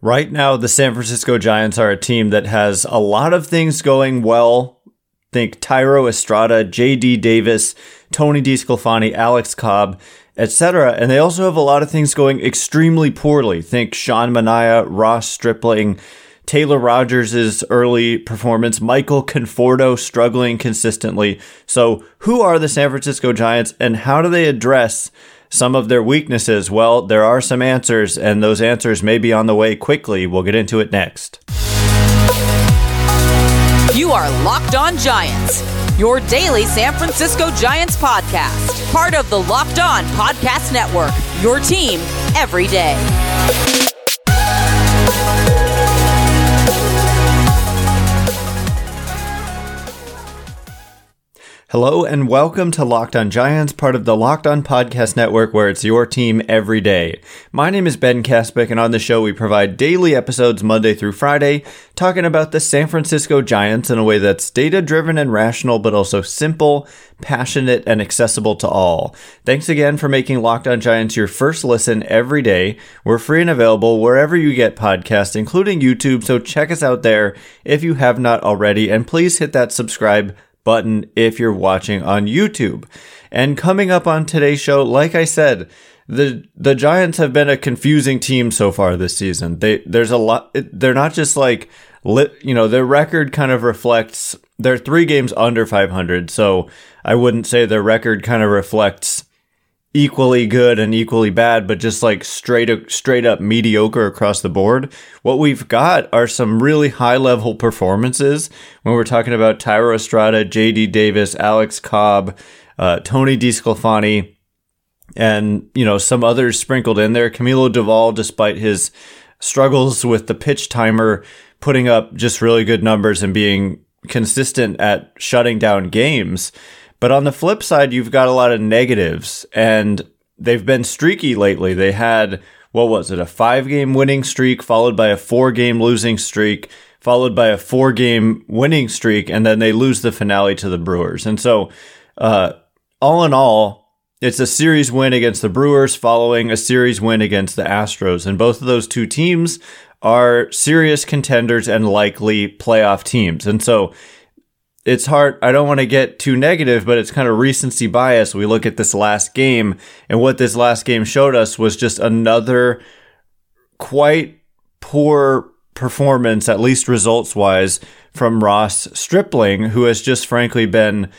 Right now, the San Francisco Giants are a team that has a lot of things going well. Think Thairo Estrada, J.D. Davis, Tony DeSclafani, Alex Cobb, etc. And they also have a lot of things going extremely poorly. Think Sean Manaea, Ross Stripling, Taylor Rogers' early performance, Michael Conforto struggling consistently. So who are the San Francisco Giants and how do they address some of their weaknesses? Well, there are some answers, and those answers may be on the way quickly. We'll get into it next. You are Locked On Giants, your daily San Francisco Giants podcast. Part of the Locked On Podcast Network, your team every day. Hello and welcome to Locked On Giants, part of the Locked On Podcast Network, where it's your team every day. My name is Ben Kaspick, and on the show we provide daily episodes Monday through Friday, talking about the San Francisco Giants in a way that's data-driven and rational, but also simple, passionate, and accessible to all. Thanks again for making Locked On Giants your first listen every day. We're free and available wherever you get podcasts, including YouTube, so check us out there if you have not already, and please hit that subscribe button if you're watching on YouTube. And coming up on today's show, like I said, the Giants have been a confusing team so far this season. They're not just like, you know, their record kind of reflects, they're 3 games under 500, so I wouldn't say their record kind of reflects equally good and equally bad, but just like straight up mediocre across the board. What we've got are some really high-level performances when we're talking about Thairo Estrada, J.D. Davis, Alex Cobb, Tony DeSclafani, and, you know, some others sprinkled in there. Camilo Duvall, despite his struggles with the pitch timer, putting up just really good numbers and being consistent at shutting down games. But on the flip side, you've got a lot of negatives, and they've been streaky lately. They had, what was it, a 5-game winning streak, followed by a 4-game losing streak, followed by a 4-game winning streak, and then they lose the finale to the Brewers. And so, all in all, it's a series win against the Brewers following a series win against the Astros, and both of those two teams are serious contenders and likely playoff teams. And so it's hard. I don't want to get too negative, but it's kind of recency bias. We look at this last game, and what this last game showed us was just another quite poor performance, at least results-wise, from Ross Stripling, who has just frankly been,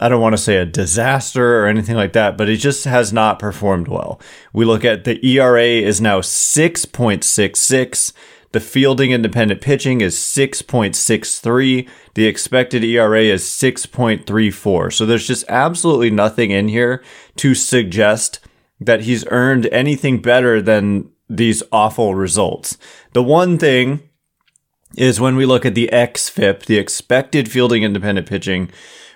I don't want to say a disaster or anything like that, but he just has not performed well. We look at the ERA is now 6.66. The fielding independent pitching is 6.63. The expected ERA is 6.34. So there's just absolutely nothing in here to suggest that he's earned anything better than these awful results. The one thing is when we look at the xFIP, the expected fielding independent pitching,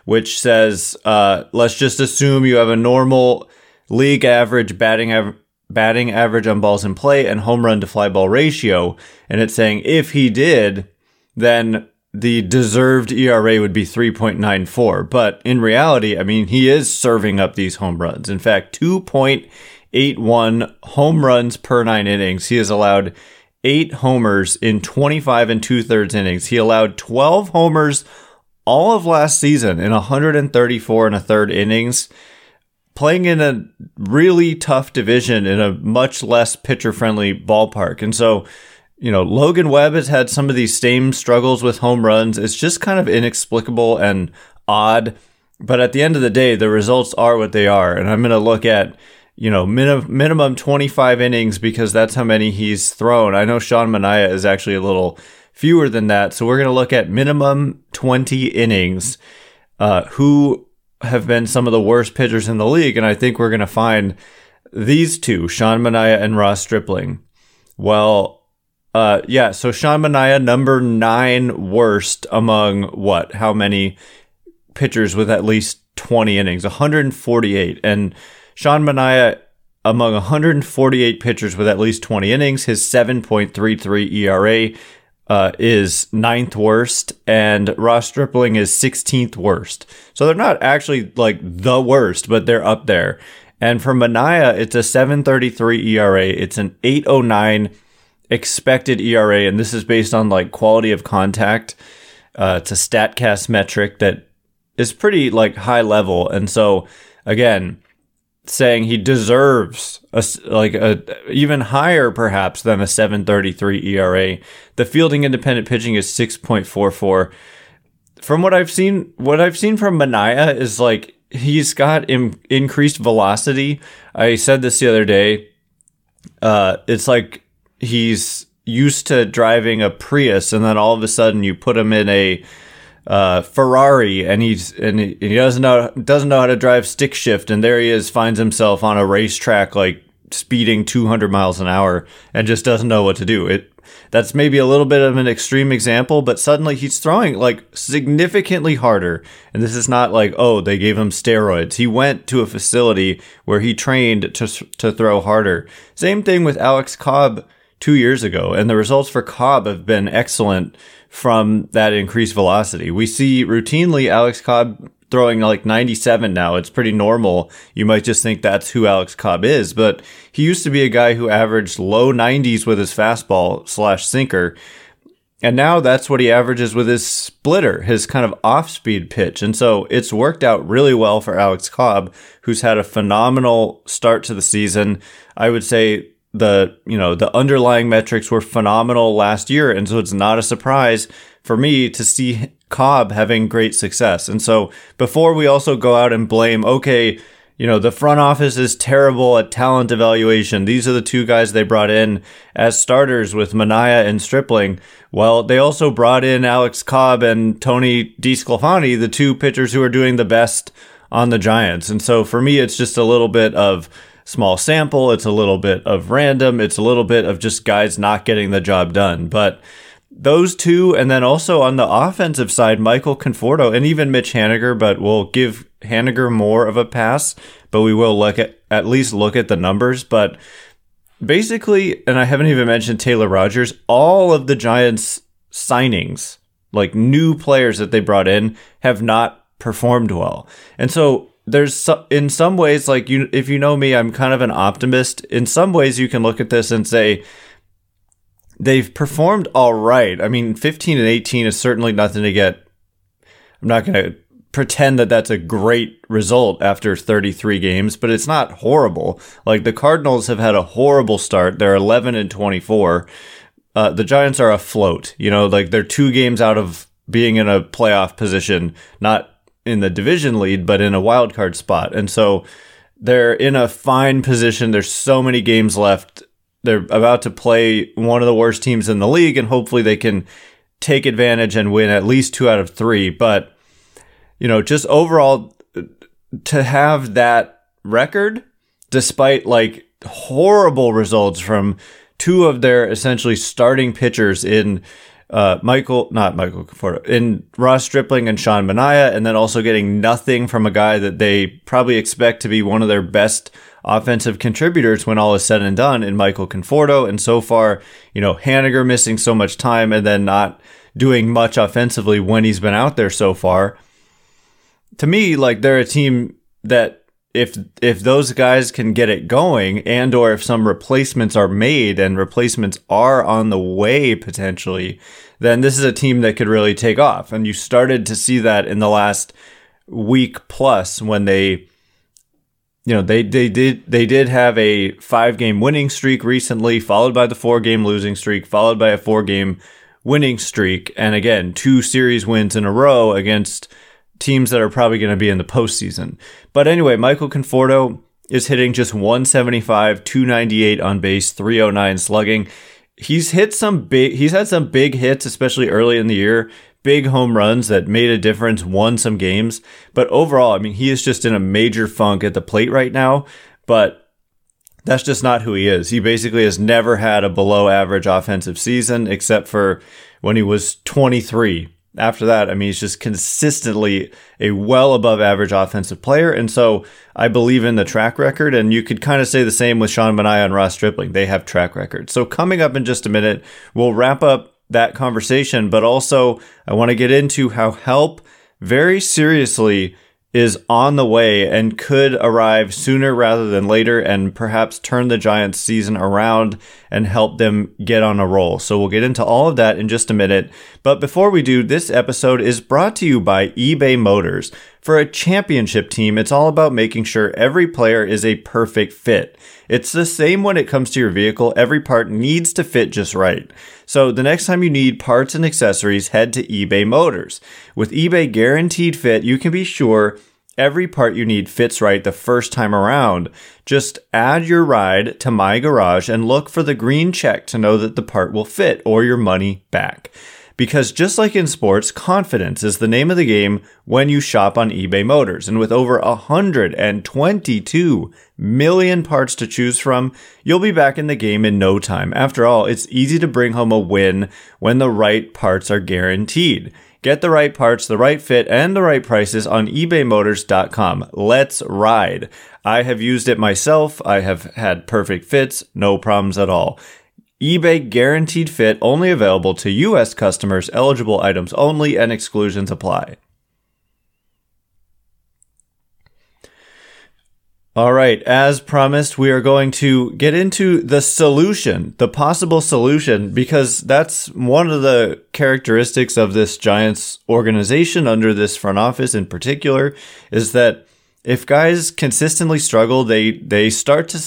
which says, let's just assume you have a normal league average batting average on balls in play and home run to fly ball ratio. And it's saying if he did, then the deserved ERA would be 3.94. But in reality, I mean, he is serving up these home runs. In fact, 2.81 home runs per 9 innings. He has allowed 8 homers in 25 2/3 innings. He allowed 12 homers all of last season in 134 1/3 innings. Playing in a really tough division in a much less pitcher-friendly ballpark. And so, you know, Logan Webb has had some of these same struggles with home runs. It's just kind of inexplicable and odd. But at the end of the day, the results are what they are. And I'm going to look at, you know, minimum 25 innings because that's how many he's thrown. I know Sean Manaea is actually a little fewer than that. So we're going to look at minimum 20 innings, who have been some of the worst pitchers in the league, and I think we're going to find these two, Sean Manaea and Ross Stripling. Well, so Sean Manaea, number 9 worst among what? How many pitchers with at least 20 innings? 148. And Sean Manaea, among 148 pitchers with at least 20 innings, his 7.33 ERA is 9th worst, and Ross Stripling is 16th worst. So they're not actually like the worst, but they're up there. And for Manaea, it's a 7.33 ERA. It's an 8.09 expected ERA, and this is based on like quality of contact. It's a StatCast metric that is pretty like high level, and so again, saying he deserves a even higher perhaps than a 7.33 ERA. The fielding independent pitching is 6.44. From what I've seen from Manaea is like he's got increased velocity. I said this the other day. It's like he's used to driving a Prius, and then all of a sudden you put him in a Ferrari, and he doesn't know how to drive stick shift, and there he is, finds himself on a racetrack like speeding 200 miles an hour, and just doesn't know what to do. That's maybe a little bit of an extreme example, but suddenly he's throwing like significantly harder. And this is not like, oh, they gave him steroids. He went to a facility where he trained to throw harder. Same thing with Alex Cobb 2 years ago. And the results for Cobb have been excellent from that increased velocity. We see routinely Alex Cobb throwing like 97 now. It's pretty normal. You might just think that's who Alex Cobb is, but he used to be a guy who averaged low 90s with his fastball / sinker. And now that's what he averages with his splitter, his kind of off-speed pitch. And so it's worked out really well for Alex Cobb, who's had a phenomenal start to the season. I would say the underlying metrics were phenomenal last year. And so it's not a surprise for me to see Cobb having great success. And so before we also go out and blame, okay, the front office is terrible at talent evaluation. These are the two guys they brought in as starters with Manaea and Stripling. Well, they also brought in Alex Cobb and Tony DeSclafani, the two pitchers who are doing the best on the Giants. And so for me, it's just a little bit of small sample. It's a little bit of random. It's a little bit of just guys not getting the job done. But those two, and then also on the offensive side, Michael Conforto and even Mitch Haniger, but we'll give Haniger more of a pass, but we will look at the numbers. But basically, and I haven't even mentioned Taylor Rogers, all of the Giants' signings, like new players that they brought in, have not performed well. And so there's, in some ways, like if you know me, I'm kind of an optimist. In some ways, you can look at this and say, they've performed all right. I mean, 15 and 18 is certainly nothing to get. I'm not going to pretend that that's a great result after 33 games, but it's not horrible. Like the Cardinals have had a horrible start. They're 11 and 24. The Giants are afloat. Like they're 2 games out of being in a playoff position, not in the division lead, but in a wild card spot. And so they're in a fine position. There's so many games left. They're about to play one of the worst teams in the league, and hopefully they can take advantage and win at least 2 out of 3. But, just overall, to have that record, despite like horrible results from 2 of their essentially starting pitchers in Ross Stripling and Sean Manaea, and then also getting nothing from a guy that they probably expect to be one of their best offensive contributors when all is said and done in Michael Conforto. And so far, Haniger missing so much time and then not doing much offensively when he's been out there so far. To me, like they're a team that if those guys can get it going, and or if some replacements are made and replacements are on the way potentially, then this is a team that could really take off. And you started to see that in the last week plus when they they did have a 5-game winning streak recently, followed by the 4-game losing streak, followed by a 4-game winning streak. And again, 2 series wins in a row against teams that are probably going to be in the postseason. But anyway, Michael Conforto is hitting just .175, .298 on base, .309 slugging. He's had some big hits, especially early in the year. Big home runs that made a difference, won some games. But overall, I mean, he is just in a major funk at the plate right now, but that's just not who he is. He basically has never had a below average offensive season, except for when he was 23. After that, I mean, he's just consistently a well above average offensive player. And so I believe in the track record. And you could kind of say the same with Sean Manaea and Ross Stripling. They have track records. So coming up in just a minute, we'll wrap up that conversation, but also I want to get into how Help very seriously is on the way and could arrive sooner rather than later and perhaps turn the Giants' season around and help them get on a roll. So we'll get into all of that in just a minute. But before we do, this episode is brought to you by eBay Motors. For a championship team, it's all about making sure every player is a perfect fit. It's the same when it comes to your vehicle. Every part needs to fit just right. So the next time you need parts and accessories, head to eBay Motors. With eBay Guaranteed Fit, you can be sure every part you need fits right the first time around. Just add your ride to My Garage and look for the green check to know that the part will fit or your money back. Because just like in sports, confidence is the name of the game when you shop on eBay Motors. And with over 122 million parts to choose from, you'll be back in the game in no time. After all, it's easy to bring home a win when the right parts are guaranteed. Get the right parts, the right fit, and the right prices on ebaymotors.com. Let's ride. I have used it myself. I have had perfect fits, no problems at all. eBay Guaranteed Fit, only available to U.S. customers, eligible items only, and exclusions apply. All right, as promised, we are going to get into the solution, the possible solution, because that's one of the characteristics of this Giants organization under this front office in particular, is that if guys consistently struggle, they start to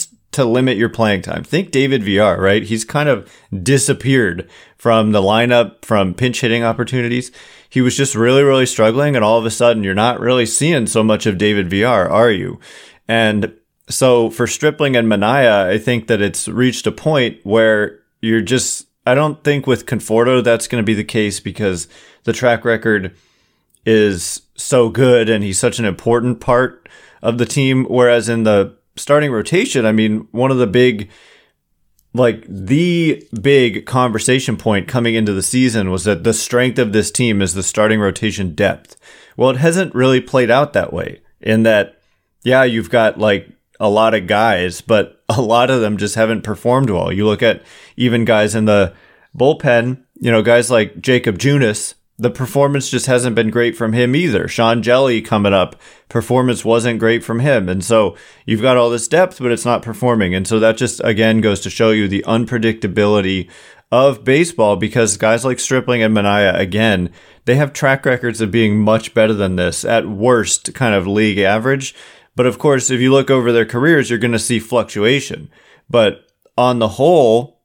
limit your playing time. Think David VR, right? He's kind of disappeared from the lineup, from pinch hitting opportunities. He was just really, really struggling. And all of a sudden, you're not really seeing so much of David VR, are you? And so for Stripling and Manaea, I think that it's reached a point where you're just, I don't think with Conforto that's going to be the case because the track record is so good and he's such an important part of the team. Whereas in the starting rotation, I mean, one of the big conversation point coming into the season was that the strength of this team is the starting rotation depth. Well, it hasn't really played out that way in that, yeah, you've got like a lot of guys, but a lot of them just haven't performed well. You look at even guys in the bullpen, you know, guys like Jacob Junis, the performance just hasn't been great from him either. Sean Hjelle coming up, performance wasn't great from him. And so you've got all this depth, but it's not performing. And so that just, again, goes to show you the unpredictability of baseball because guys like Stripling and Manaea, again, they have track records of being much better than this, at worst kind of league average. But of course, if you look over their careers, you're going to see fluctuation. But on the whole,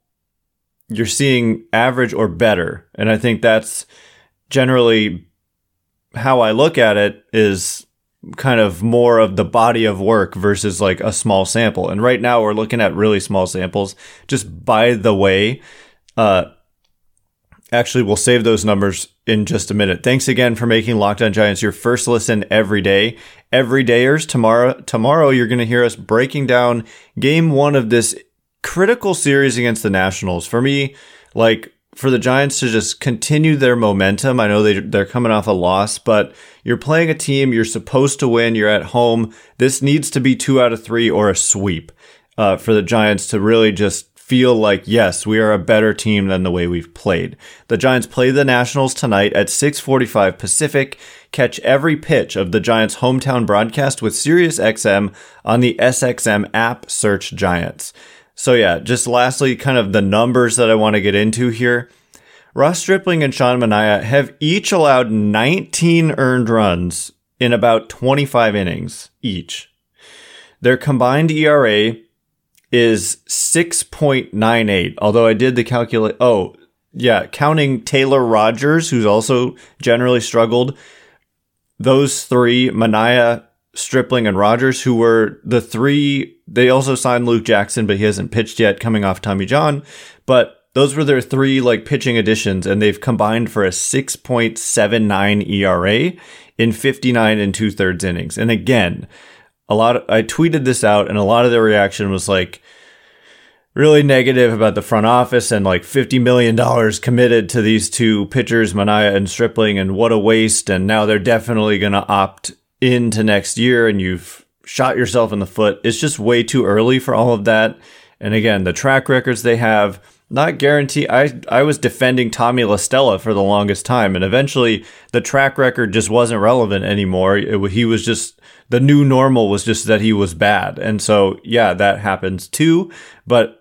you're seeing average or better. And I think that's generally how I look at it is kind of more of the body of work versus like a small sample. And right now we're looking at really small samples. Just by the way, actually we'll save those numbers in just a minute. Thanks again for making Locked On Giants your first listen every day. Every dayers, tomorrow you're going to hear us breaking down game one of this critical series against the Nationals. For me, like, for the Giants to just continue their momentum. I know they're coming off a loss, but you're playing a team. You're supposed to win. You're at home. This needs to be 2 out of 3 or a sweep for the Giants to really just feel like, yes, we are a better team than the way we've played. The Giants play the Nationals tonight at 6:45 Pacific. Catch every pitch of the Giants' hometown broadcast with SiriusXM on the SXM app. Search Giants. So yeah, just lastly, kind of the numbers that I want to get into here. Ross Stripling and Sean Manaea have each allowed 19 earned runs in about 25 innings each. Their combined ERA is 6.98, although I did the calculate. Oh, yeah, counting Taylor Rogers, who's also generally struggled, those three, Manaea, Stripling and Rogers, who were the three. They also signed Luke Jackson, but he hasn't pitched yet coming off Tommy John. But those were their three like pitching additions, and they've combined for a 6.79 ERA in 59 and 2/3 innings. And again, I tweeted this out and a lot of the reaction was like really negative about the front office and like $50 million committed to these two pitchers, Manaea and Stripling, and what a waste. And now they're definitely going to opt into next year and you've shot yourself in the foot. It's just way too early for all of that. And again, the track records they have, not guarantee. I was defending Tommy La Stella for the longest time, and eventually the track record just wasn't relevant anymore. He was just, the new normal was just that he was bad. And so, yeah, that happens too, but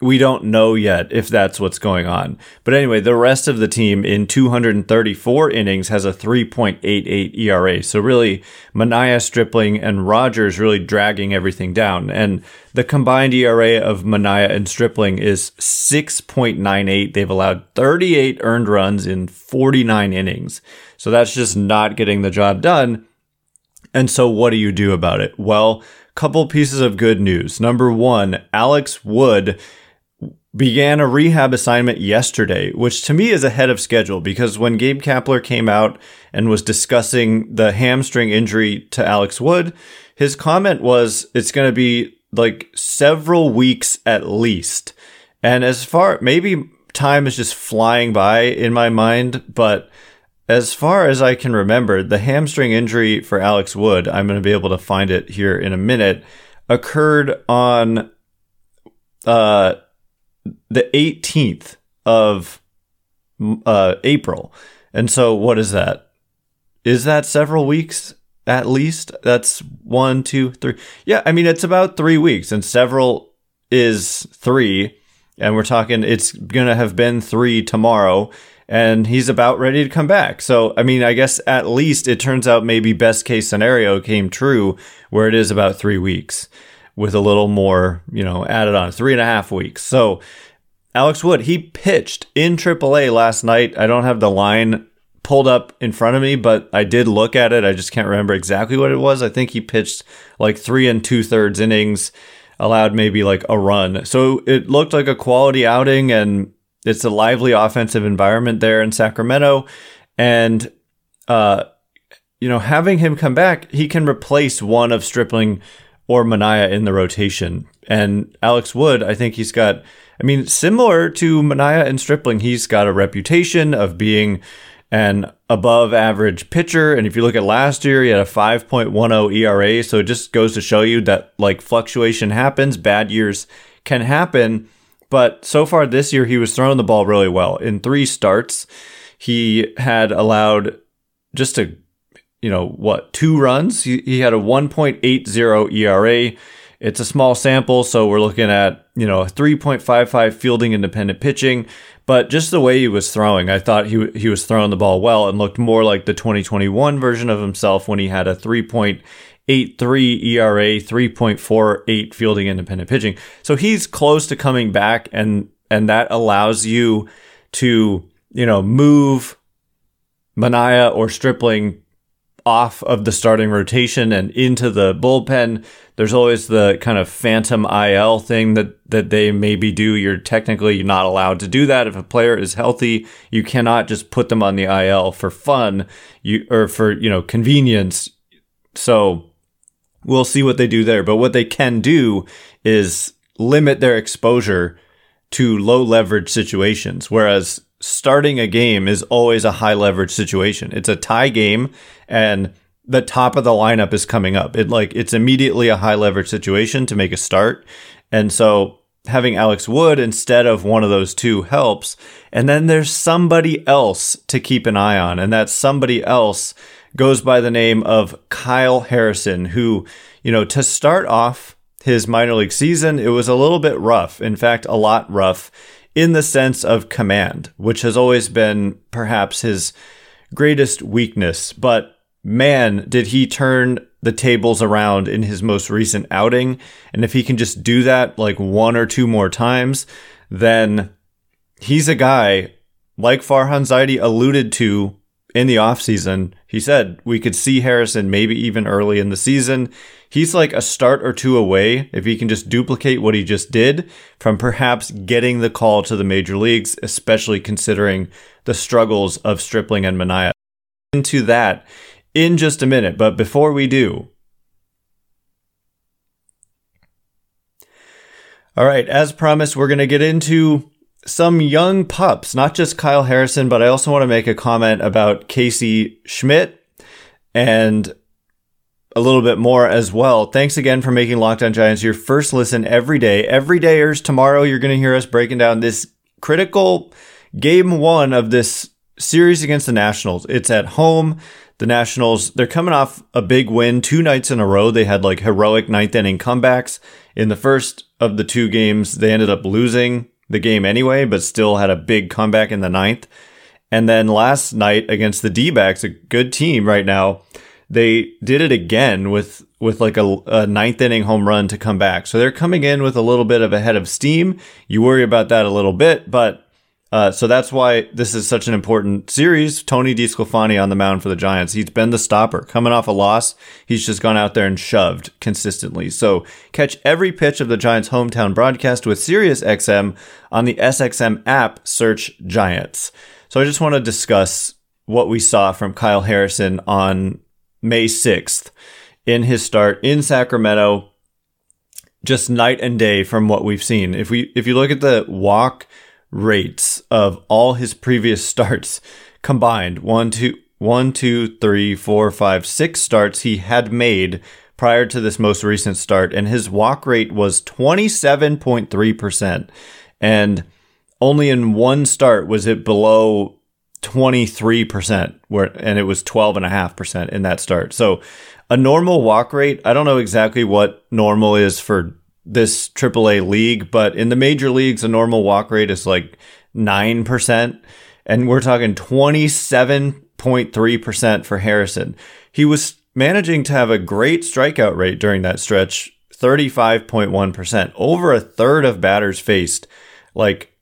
we don't know yet if that's what's going on. But anyway, the rest of the team in 234 innings has a 3.88 ERA. So really, Manaea, Stripling, and Rogers really dragging everything down. And the combined ERA of Manaea and Stripling is 6.98. They've allowed 38 earned runs in 49 innings. So that's just not getting the job done. And so what do you do about it? Well, couple pieces of good news. Number one, Alex Wood began a rehab assignment yesterday, which to me is ahead of schedule because when Gabe Kapler came out and was discussing the hamstring injury to Alex Wood, his comment was, it's going to be like several weeks at least. And as far, maybe time is just flying by in my mind, but as far as I can remember, the hamstring injury for Alex Wood, I'm going to be able to find it here in a minute, occurred on the 18th of April. And so what is that? Is that several weeks at least? That's 1, 2, 3. Yeah, I mean, it's about 3 weeks, and several is 3. And we're talking it's going to have been 3 tomorrow. And he's about ready to come back. So, I mean, I guess at least it turns out maybe best case scenario came true where it is about 3 weeks with a little more, you know, added on 3.5 weeks. So Alex Wood, he pitched in Triple-A last night. I don't have the line pulled up in front of me, but I did look at it. I just can't remember exactly what it was. I think he pitched like 3 2/3 innings, allowed maybe like a run. So it looked like a quality outing, and it's a lively offensive environment there in Sacramento. And, you know, having him come back, he can replace one of Stripling or Manaea in the rotation. And Alex Wood, I think he's got, I mean, similar to Manaea and Stripling, he's got a reputation of being an above average pitcher. And if you look at last year, he had a 5.10 ERA. So it just goes to show you that like fluctuation happens, bad years can happen. But so far this year, he was throwing the ball really well. In 3 starts, he had allowed just 2 runs. He had a 1.80 ERA. It's a small sample, so we're looking at, a 3.55 fielding independent pitching. But just the way he was throwing, I thought he was throwing the ball well and looked more like the 2021 version of himself when he had a 3.83 ERA, 3.48 fielding independent pitching. So he's close to coming back, and that allows you to, move Manaea or Stripling off of the starting rotation and into the bullpen. There's always the kind of phantom IL thing that they maybe do. You're technically not allowed to do that. If a player is healthy, you cannot just put them on the IL for fun or for convenience. So we'll see what they do there. But what they can do is limit their exposure to low leverage situations, whereas starting a game is always a high leverage situation. It's a tie game and the top of the lineup is coming up. It's immediately a high leverage situation to make a start. And so having Alex Wood instead of one of those two helps. And then there's somebody else to keep an eye on. And that somebody else goes by the name of Kyle Harrison, who, to start off his minor league season, it was a little bit rough. In fact, a lot rough in the sense of command, which has always been perhaps his greatest weakness. But man, did he turn the tables around in his most recent outing. And if he can just do that like 1 or 2 more times, then he's a guy like Farhan Zaidi alluded to in the offseason. He said we could see Harrison maybe even early in the season. He's like a start or 2 away, if he can just duplicate what he just did, from perhaps getting the call to the major leagues, especially considering the struggles of Stripling and Manaea. Into that in just a minute, but before we do, all right, as promised, we're going to get into some young pups, not just Kyle Harrison, but I also want to make a comment about Casey Schmidt and a little bit more as well. Thanks again for making Locked On Giants your first listen every day. Every dayers, tomorrow you're going to hear us breaking down this critical game one of this series against the Nationals. It's at home. The Nationals, they're coming off a big win two nights in a row. They had like heroic ninth inning comebacks. In the first of the two games, they ended up losing the game anyway, but still had a big comeback in the ninth. And then last night against the D-backs, a good team right now, they did it again with like a ninth inning home run to come back. So they're coming in with a little bit of a head of steam. You worry about that a little bit, but so that's why this is such an important series. Tony DeSclafani on the mound for the Giants. He's been the stopper. Coming off a loss, he's just gone out there and shoved consistently. So catch every pitch of the Giants' hometown broadcast with SiriusXM on the SXM app. Search Giants. So I just want to discuss what we saw from Kyle Harrison on May 6th in his start in Sacramento. Just night and day from what we've seen. If you look at the walk rates of all his previous starts combined, 6 starts he had made prior to this most recent start, and his walk rate was 27.3%, and only in one start was it below 23%, and it was 12.5% in that start. So a normal walk rate, I don't know exactly what normal is for this Triple-A league, but in the major leagues, a normal walk rate is like 9%, and we're talking 27.3% for Harrison. He was managing to have a great strikeout rate during that stretch, 35.1%, over a third of batters faced. Like,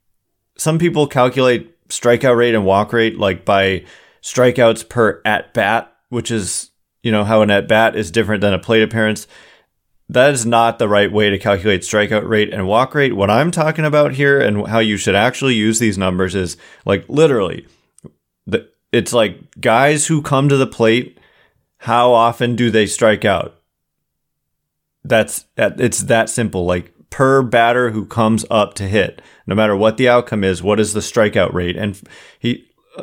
some people calculate strikeout rate and walk rate like by strikeouts per at-bat, which is, you know, how an at-bat is different than a plate appearance. That is not the right way to calculate strikeout rate and walk rate. What I'm talking about here and how you should actually use these numbers is like literally, it's like guys who come to the plate, how often do they strike out? It's that simple. Like per batter who comes up to hit, no matter what the outcome is, what is the strikeout rate? And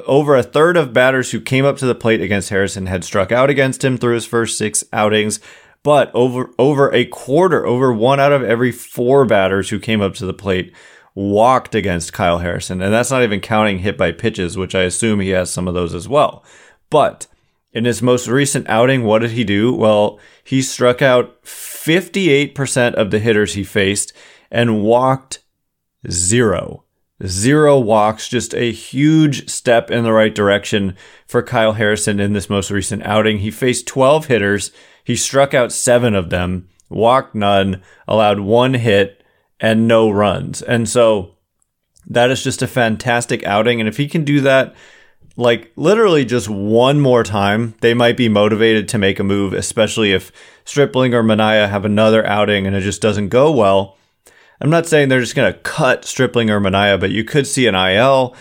over a third of batters who came up to the plate against Harrison had struck out against him through his first 6 outings. But over a quarter, over 1 out of every 4 batters who came up to the plate walked against Kyle Harrison. And that's not even counting hit by pitches, which I assume he has some of those as well. But in his most recent outing, what did he do? Well, he struck out 58% of the hitters he faced and walked 0. 0 walks, just a huge step in the right direction for Kyle Harrison in this most recent outing. He faced 12 hitters. He struck out 7 of them, walked none, allowed 1 hit, and no runs. And so that is just a fantastic outing. And if he can do that, like literally just one more time, they might be motivated to make a move, especially if Stripling or Manaea have another outing and it just doesn't go well. I'm not saying they're just going to cut Stripling or Manaea, but you could see an IL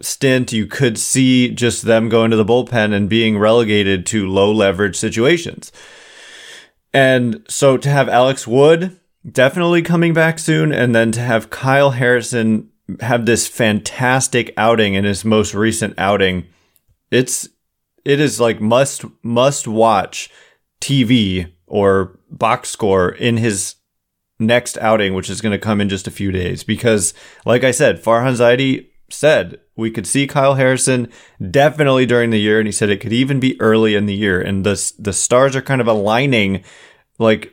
stint. You could see just them going to the bullpen and being relegated to low leverage situations. And so to have Alex Wood definitely coming back soon, and then to have Kyle Harrison have this fantastic outing in his most recent outing, it is like must watch TV or box score in his next outing, which is going to come in just a few days. Because like I said, Farhan Zaidi said we could see Kyle Harrison definitely during the year, and he said it could even be early in the year. And the stars are kind of aligning, like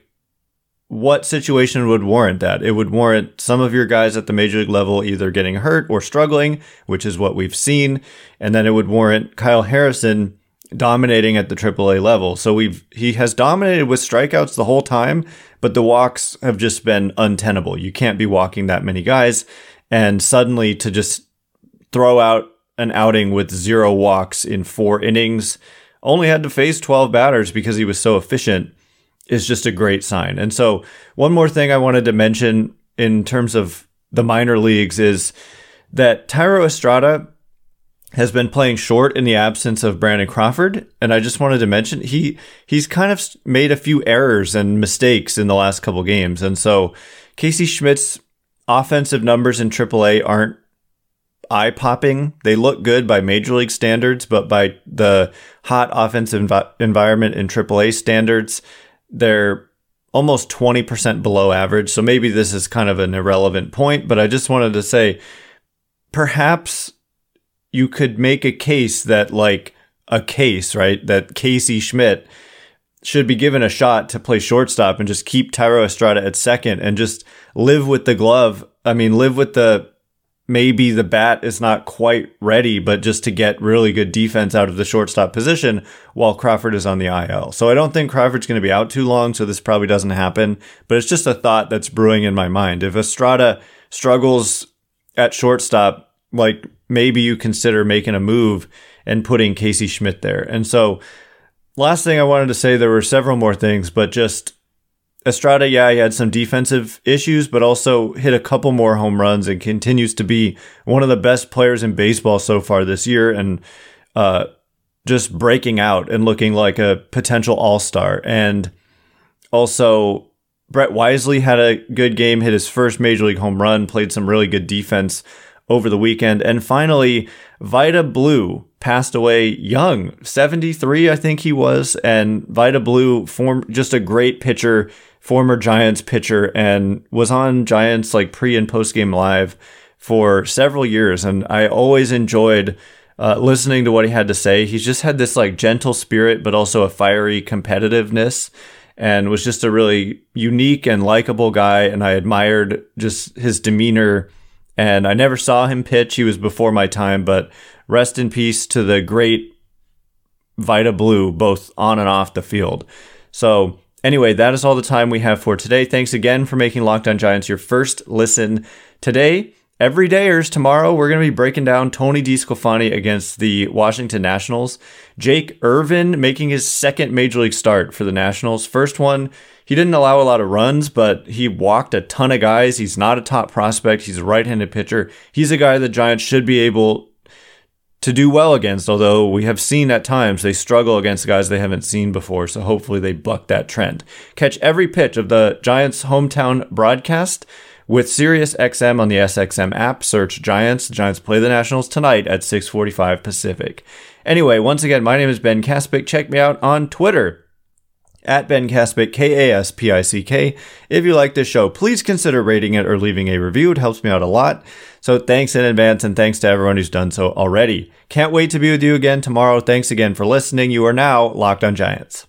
what situation would warrant that. It would warrant some of your guys at the major league level either getting hurt or struggling, which is what we've seen. And then it would warrant Kyle Harrison dominating at the AAA level. So he has dominated with strikeouts the whole time, but the walks have just been untenable. You can't be walking that many guys. And suddenly to just throw out an outing with 0 walks in 4 innings, only had to face 12 batters because he was so efficient, is just a great sign. And so one more thing I wanted to mention in terms of the minor leagues is that Thairo Estrada has been playing short in the absence of Brandon Crawford. And I just wanted to mention he's kind of made a few errors and mistakes in the last couple games. And so Casey Schmidt's offensive numbers in AAA aren't eye-popping. They look good by major league standards, but by the hot offensive environment in AAA standards, they're almost 20% below average. So maybe this is kind of an irrelevant point, but I just wanted to say perhaps you could make a case that, like, that Casey Schmidt should be given a shot to play shortstop and just keep Thairo Estrada at second and just live with the glove. I mean, live with the maybe the bat is not quite ready, but just to get really good defense out of the shortstop position while Crawford is on the IL. So I don't think Crawford's going to be out too long, so this probably doesn't happen. But it's just a thought that's brewing in my mind. If Estrada struggles at shortstop, like maybe you consider making a move and putting Casey Schmidt there. And so last thing I wanted to say, there were several more things, but just Estrada, he had some defensive issues, but also hit a couple more home runs and continues to be one of the best players in baseball so far this year and just breaking out and looking like a potential all-star. And also Brett Wisely had a good game, hit his first major league home run, played some really good defense over the weekend. And finally, Vida Blue passed away young, 73, I think he was. And Vida Blue, just a great pitcher, former Giants pitcher, and was on Giants like pre and post game live for several years. And I always enjoyed listening to what he had to say. He's just had this like gentle spirit, but also a fiery competitiveness, and was just a really unique and likable guy. And I admired just his demeanor. And I never saw him pitch. He was before my time, but rest in peace to the great Vida Blue, both on and off the field. So anyway, that is all the time we have for today. Thanks again for making Locked On Giants your first listen today. Every dayers, tomorrow we're going to be breaking down Tony DeSclafani against the Washington Nationals. Jake Irvin making his second major league start for the Nationals. First one, he didn't allow a lot of runs, but he walked a ton of guys. He's not a top prospect. He's a right-handed pitcher. He's a guy the Giants should be able to do well against, although we have seen at times they struggle against guys they haven't seen before, so hopefully they buck that trend. Catch every pitch of the Giants' hometown broadcast with SiriusXM on the SXM app. Search Giants. The Giants play the Nationals tonight at 6:45 Pacific. Anyway, once again, my name is Ben Kaspick. Check me out on Twitter at Ben Kaspick, K-A-S-P-I-C-K. If you like this show, please consider rating it or leaving a review. It helps me out a lot. So thanks in advance, and thanks to everyone who's done so already. Can't wait to be with you again tomorrow. Thanks again for listening. You are now Locked On Giants.